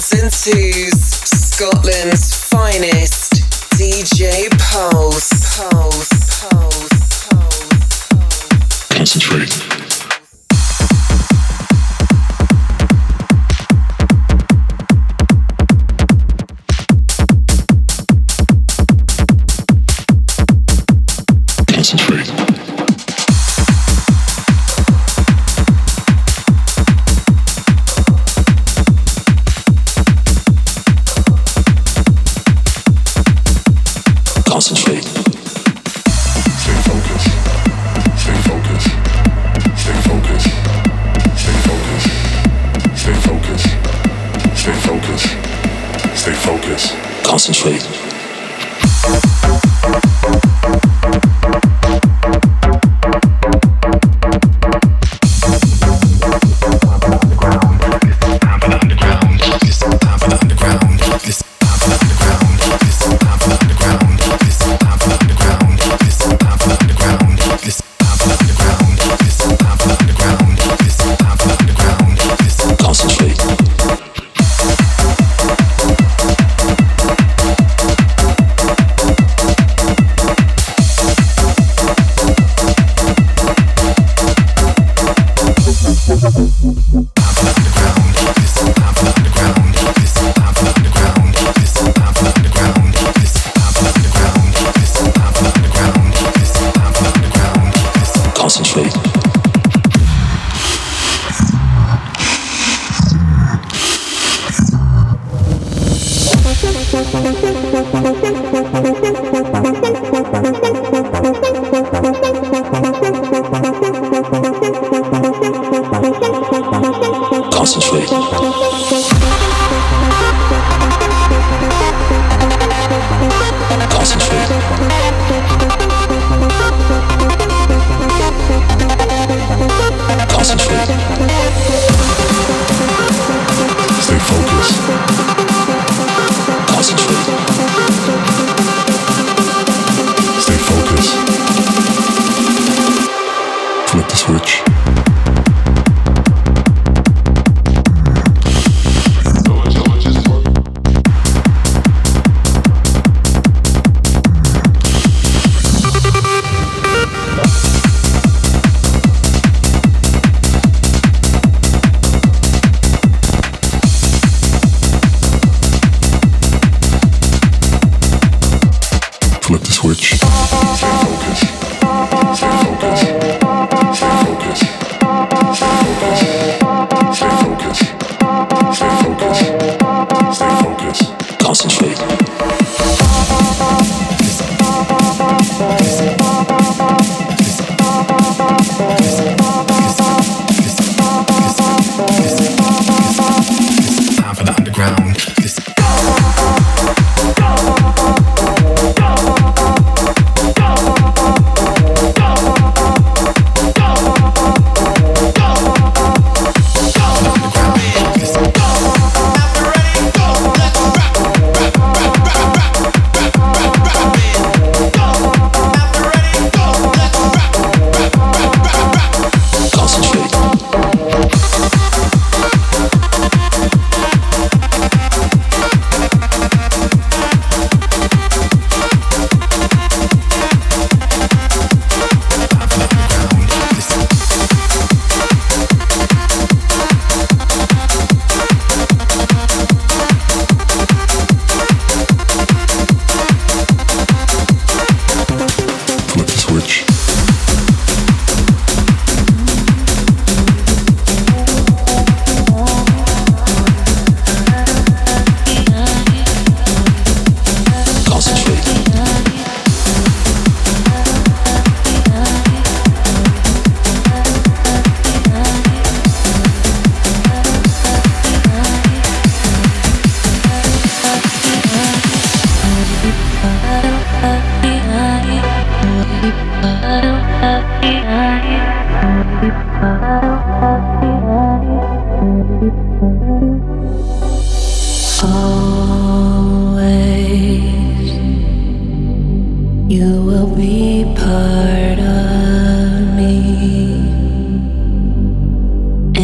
Listen to Scotland's finest DJ Pulse. Concentrate. Concentrate.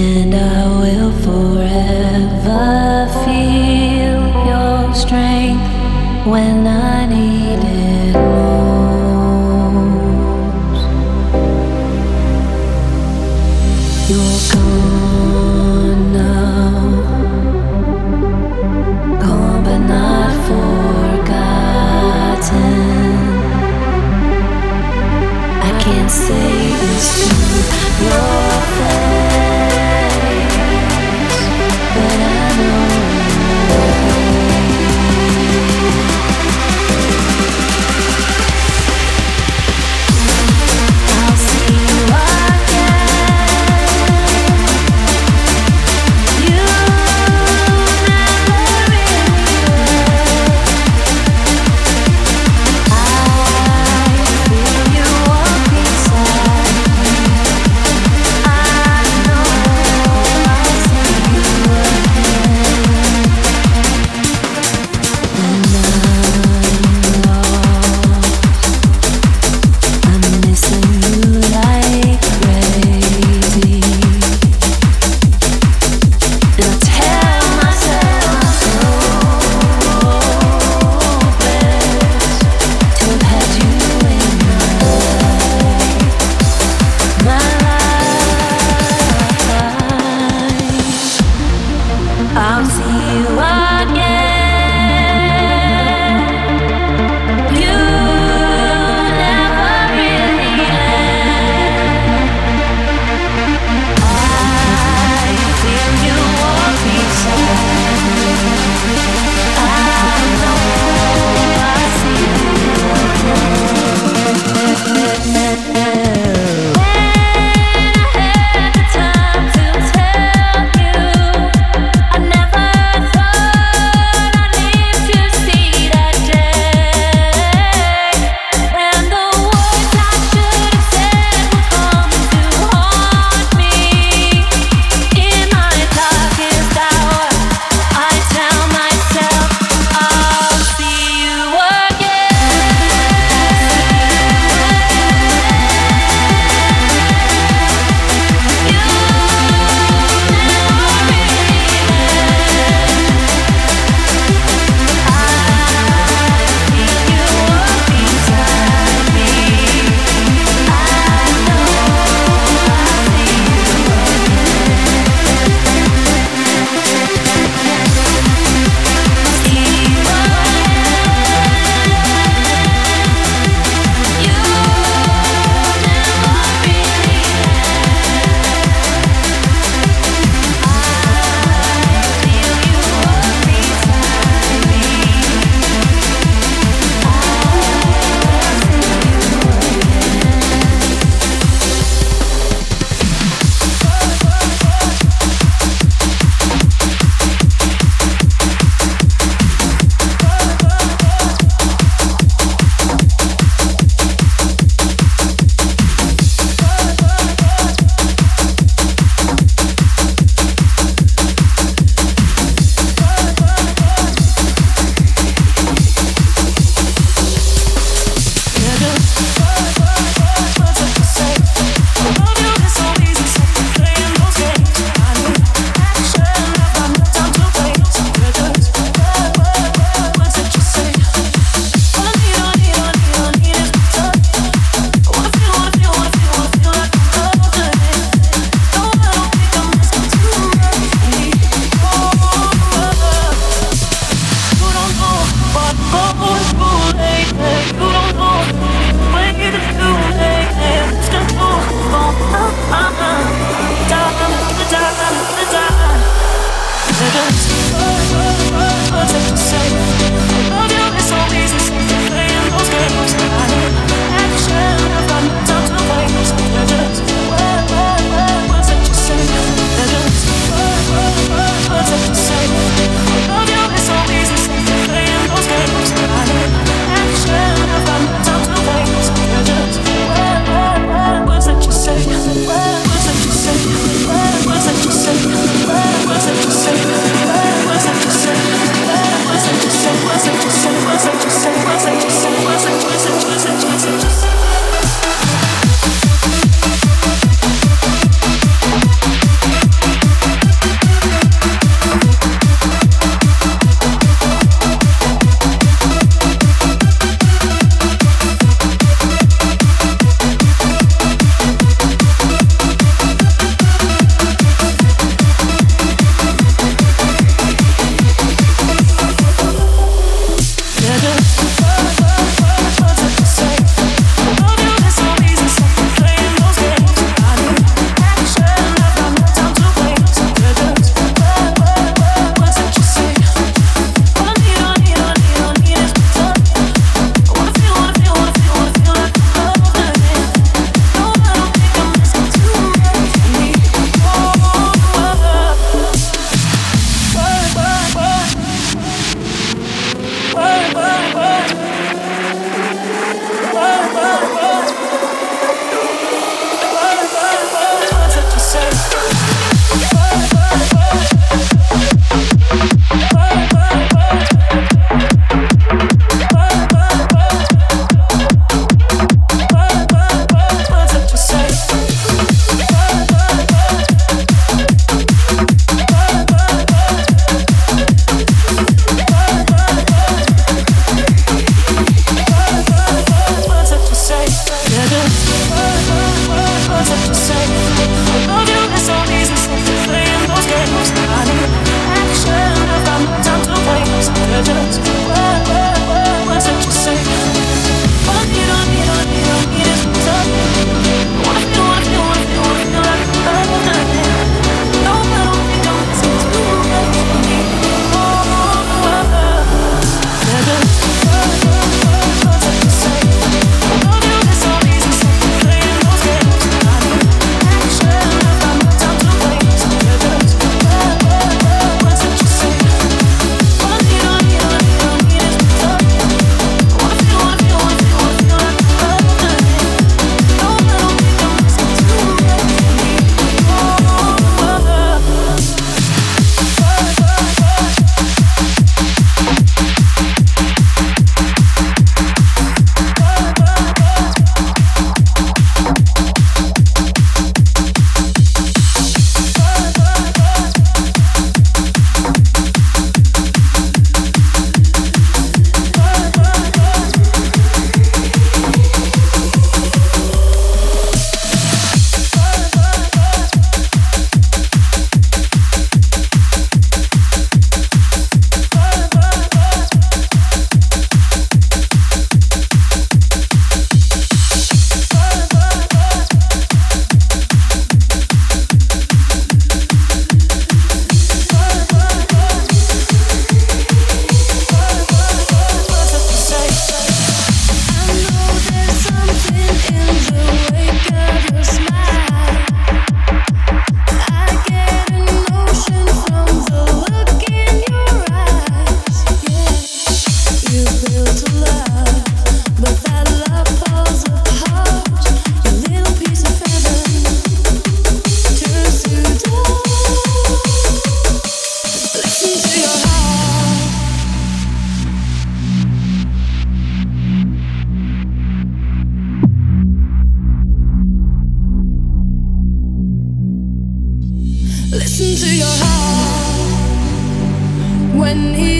And I will forever feel when I need it most. You're gone now, gone but not forgotten. I can't say this to your face, but I know.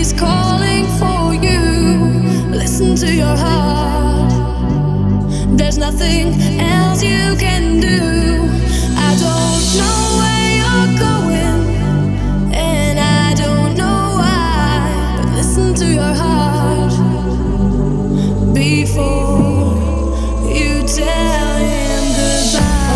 is calling for you. Listen to your heart. There's nothing else you can do. I don't know where you're going, and I don't know why, but listen to your heart before you tell him goodbye.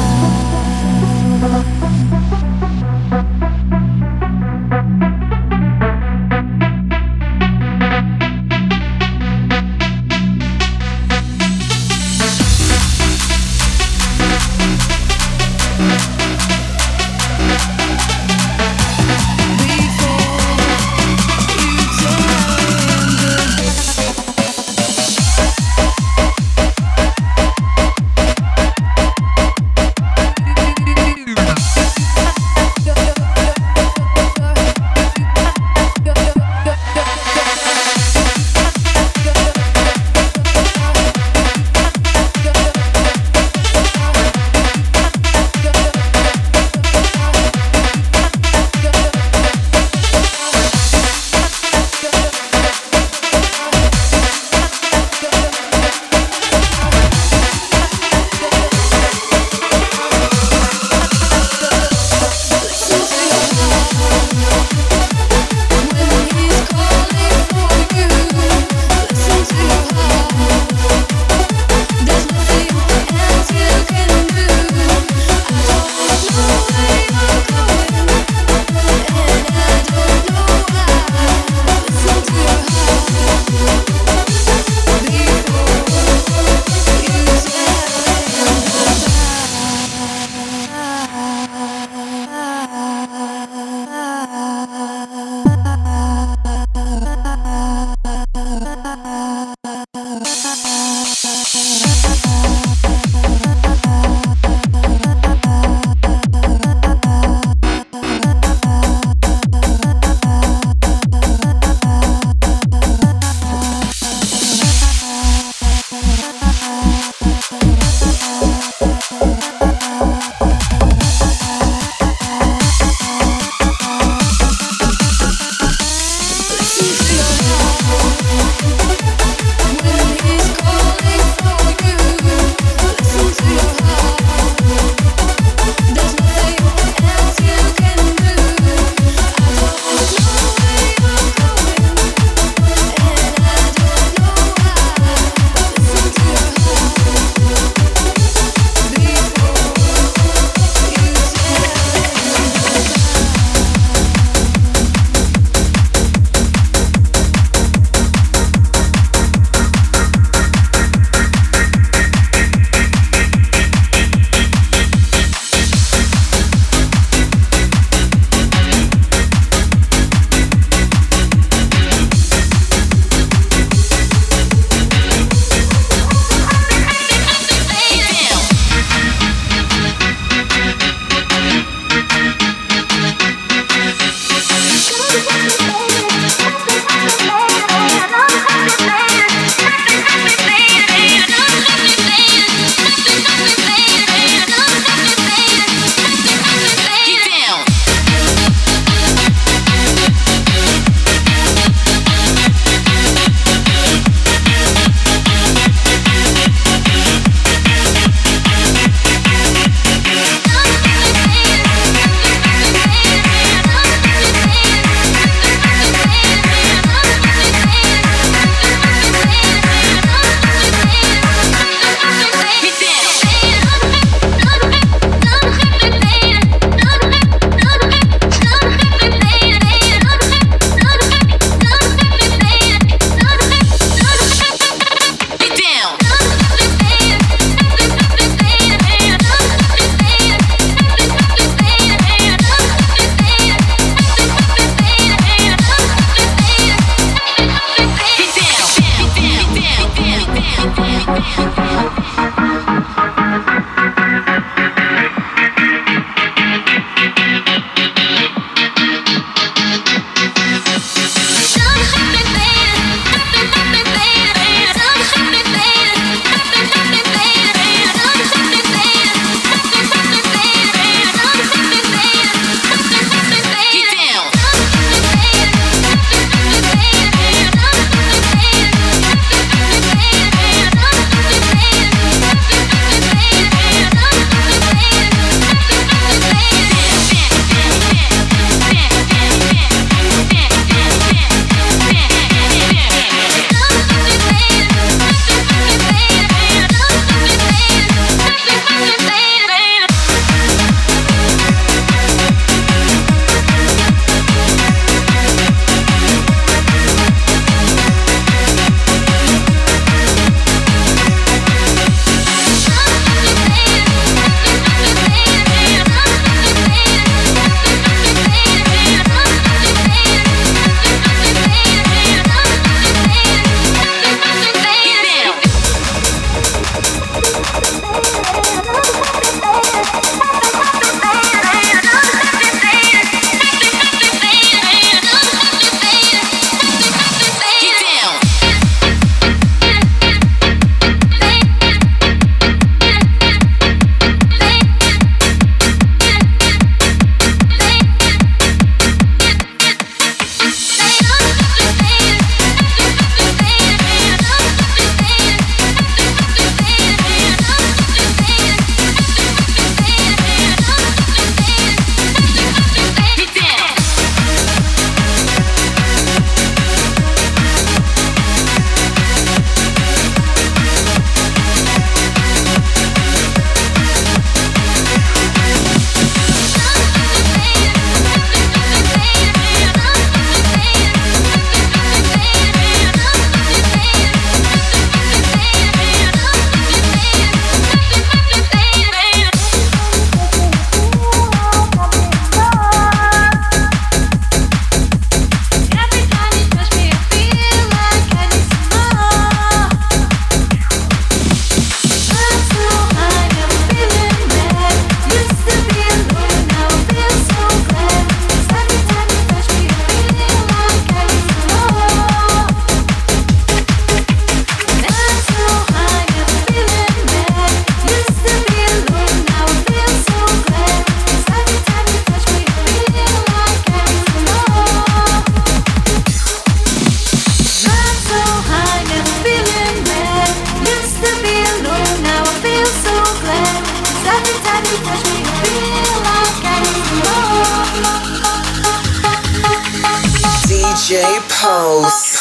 DJ Pose.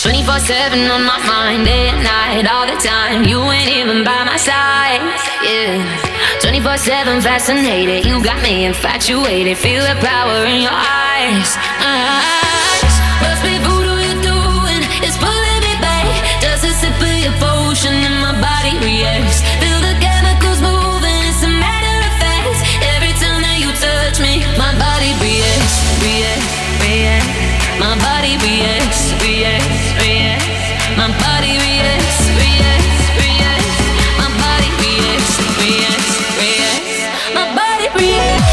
24/7 on my mind, day and night, all the time. You ain't even by my side, yeah. 24/7 fascinated, you got me infatuated. Feel the power in your eyes. Must be voodoo you're doing, it's pulling me back. Just a sip of your potion and my body reacts. Feel the chemicals moving, it's a matter of fact. Every time that you touch me, my body reacts, reacts, reacts. My body reacts, reacts, reacts. My body reacts, reacts, reacts. My body reacts, reacts, reacts. My body reacts.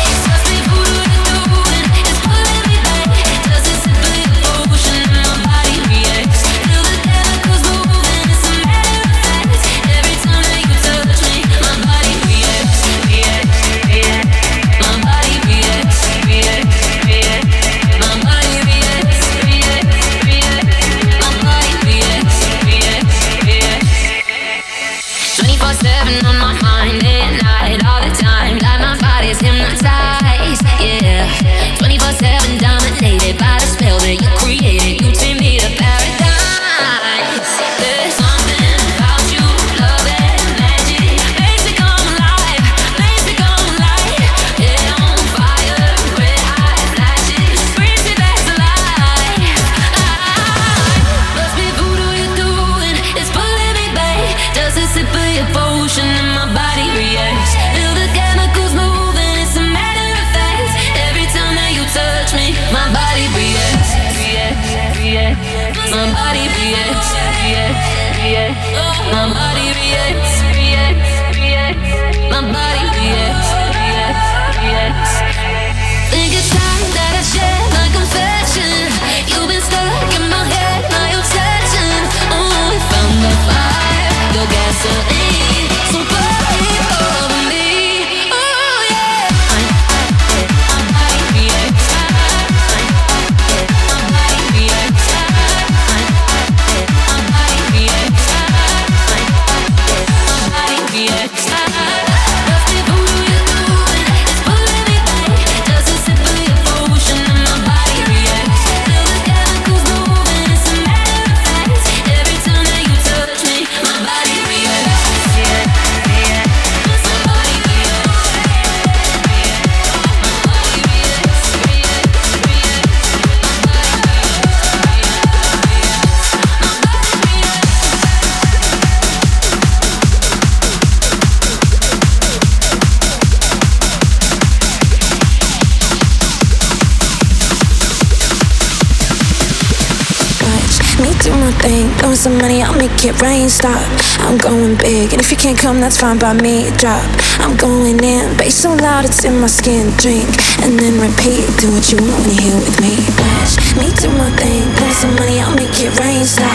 Going some money, I'll make it rain, stop. I'm going big, and if you can't come, that's fine by me, drop. I'm going in, bass so loud, it's in my skin, drink, and then repeat, do what you want when you're here with me, bitch. me do my thing. Put some money, I'll make it rain. Stop,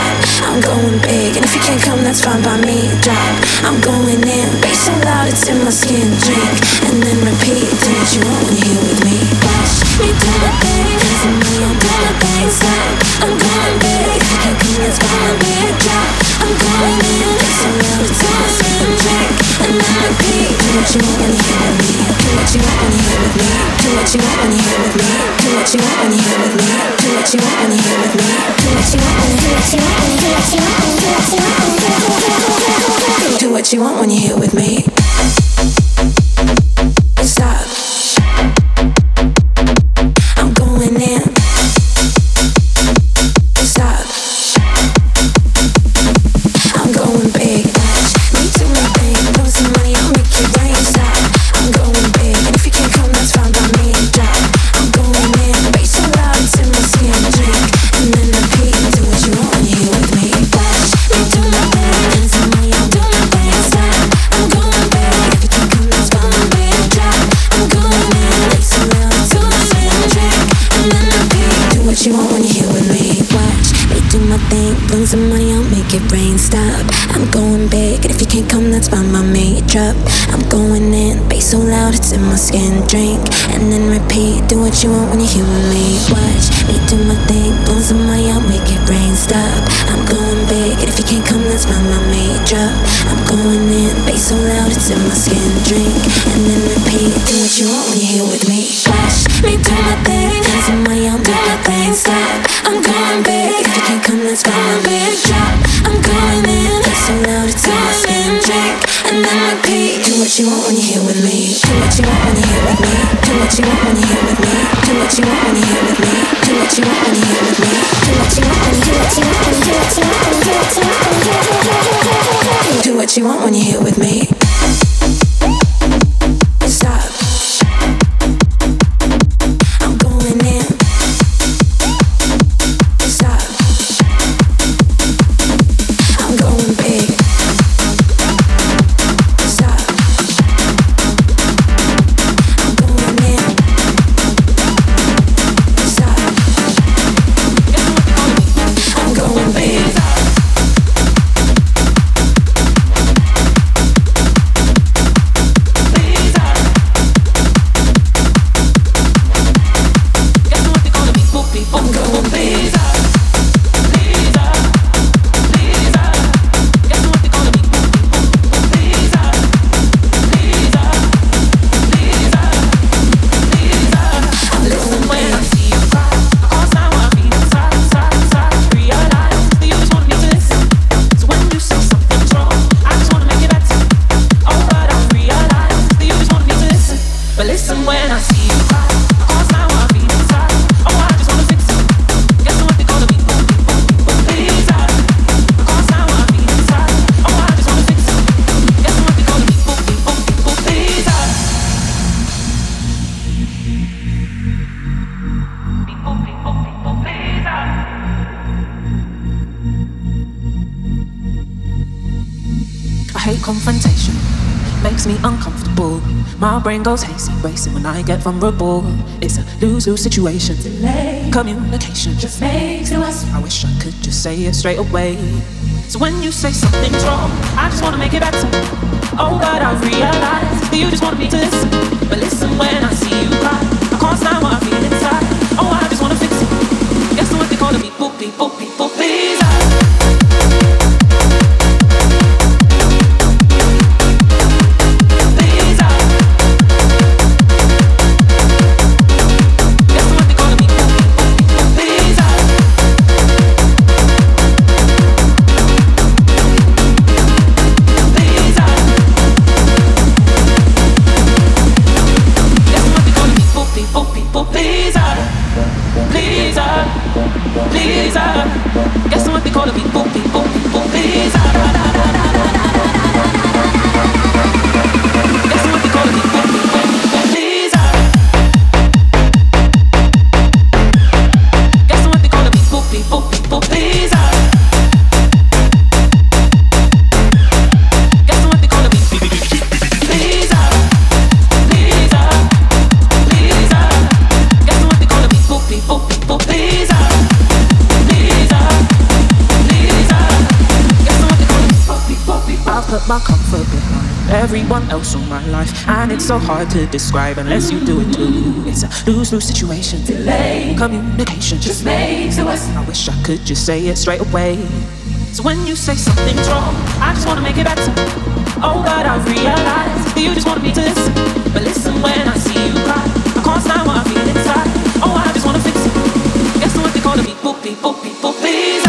I'm going big, and if you can't come, that's fine by me. Drop, I'm going in, bass so loud, it's in my skin. Drink, and then repeat. Did you want in here with me? Watch me do my thing. Put some money, I'll do my thing. Stop, I'm going big, if you can't come, that's fine by me. Drop, I'm going in, bass so loud, it's in my skin. Drink, and then repeat. Do what you want in here with me. Do what you want in here with me. Do what you want in here with me. Do what you want in here with me. Do what you want in here with me. Do what you want in here. Do what you want when you're here with me. Stop. I'm going in. Stop. I'm going big. Me do my thing. Put some money, I'll make it rain. Stop. I'm going big. And if you can't come, that's fine by me. Drop. I'm going in. Bass so loud, it's in my skin. Drink and then repeat. Do what you want when you're here with me. What you want when you're here with me? Watch me do my thing. Bring some money, I'll make it rain. Stop, I'm going big, and if you can't come, that's fine by me. Drop, I'm going in. Bass so loud, it's in my skin. Drink and then repeat. Do what you want when you're here with me. Watch me do my thing. Bring some money, I'll make it rain. Stop, I'm going big, and if you can't come, that's fine by me. Drop, I'm going in. Bass so loud, it's in my skin. Drink and then repeat. Do what you want when you're here with me. Watch me do my thing. Bring some money, I'll do my thing. Stop, I'm going big. If you can't come, that's fine. Big drop, I'm going in. It's so loud, it's in my skin. Drink and then repeat. Do what you want when you're here with me. Do what you want when you're here with me. Do what you want when you're here with me. Do what you want when you're here with me. Do what you want when you're here with me. Do what you want when you're here with me. Do what you want when you're here with me. Confrontation makes me uncomfortable. My brain goes hazy, racing when I get vulnerable. It's a lose-lose situation. Delay communication just makes it worse. I wish I could just say it straight away. So when you say something's wrong, I just wanna make it better. Oh God, I've realized that you just want me to listen. But listen, when I see you cry, I can't stand what I feel inside. Oh, I just wanna fix it. Guess what they call me? People, please. Please, put my comfort behind everyone else on my life. And it's so hard to describe unless you do it too. It's a lose-lose situation. Delay communication just makes it worse. I wish I could just say it straight away. So when you say something's wrong, I just wanna make it better. Oh, but I've realized that you just want me to listen. But listen when I see you cry, I can't stand what I feel inside. Oh, I just wanna fix it. Guess what they call me? Boopy, boopy, boopy.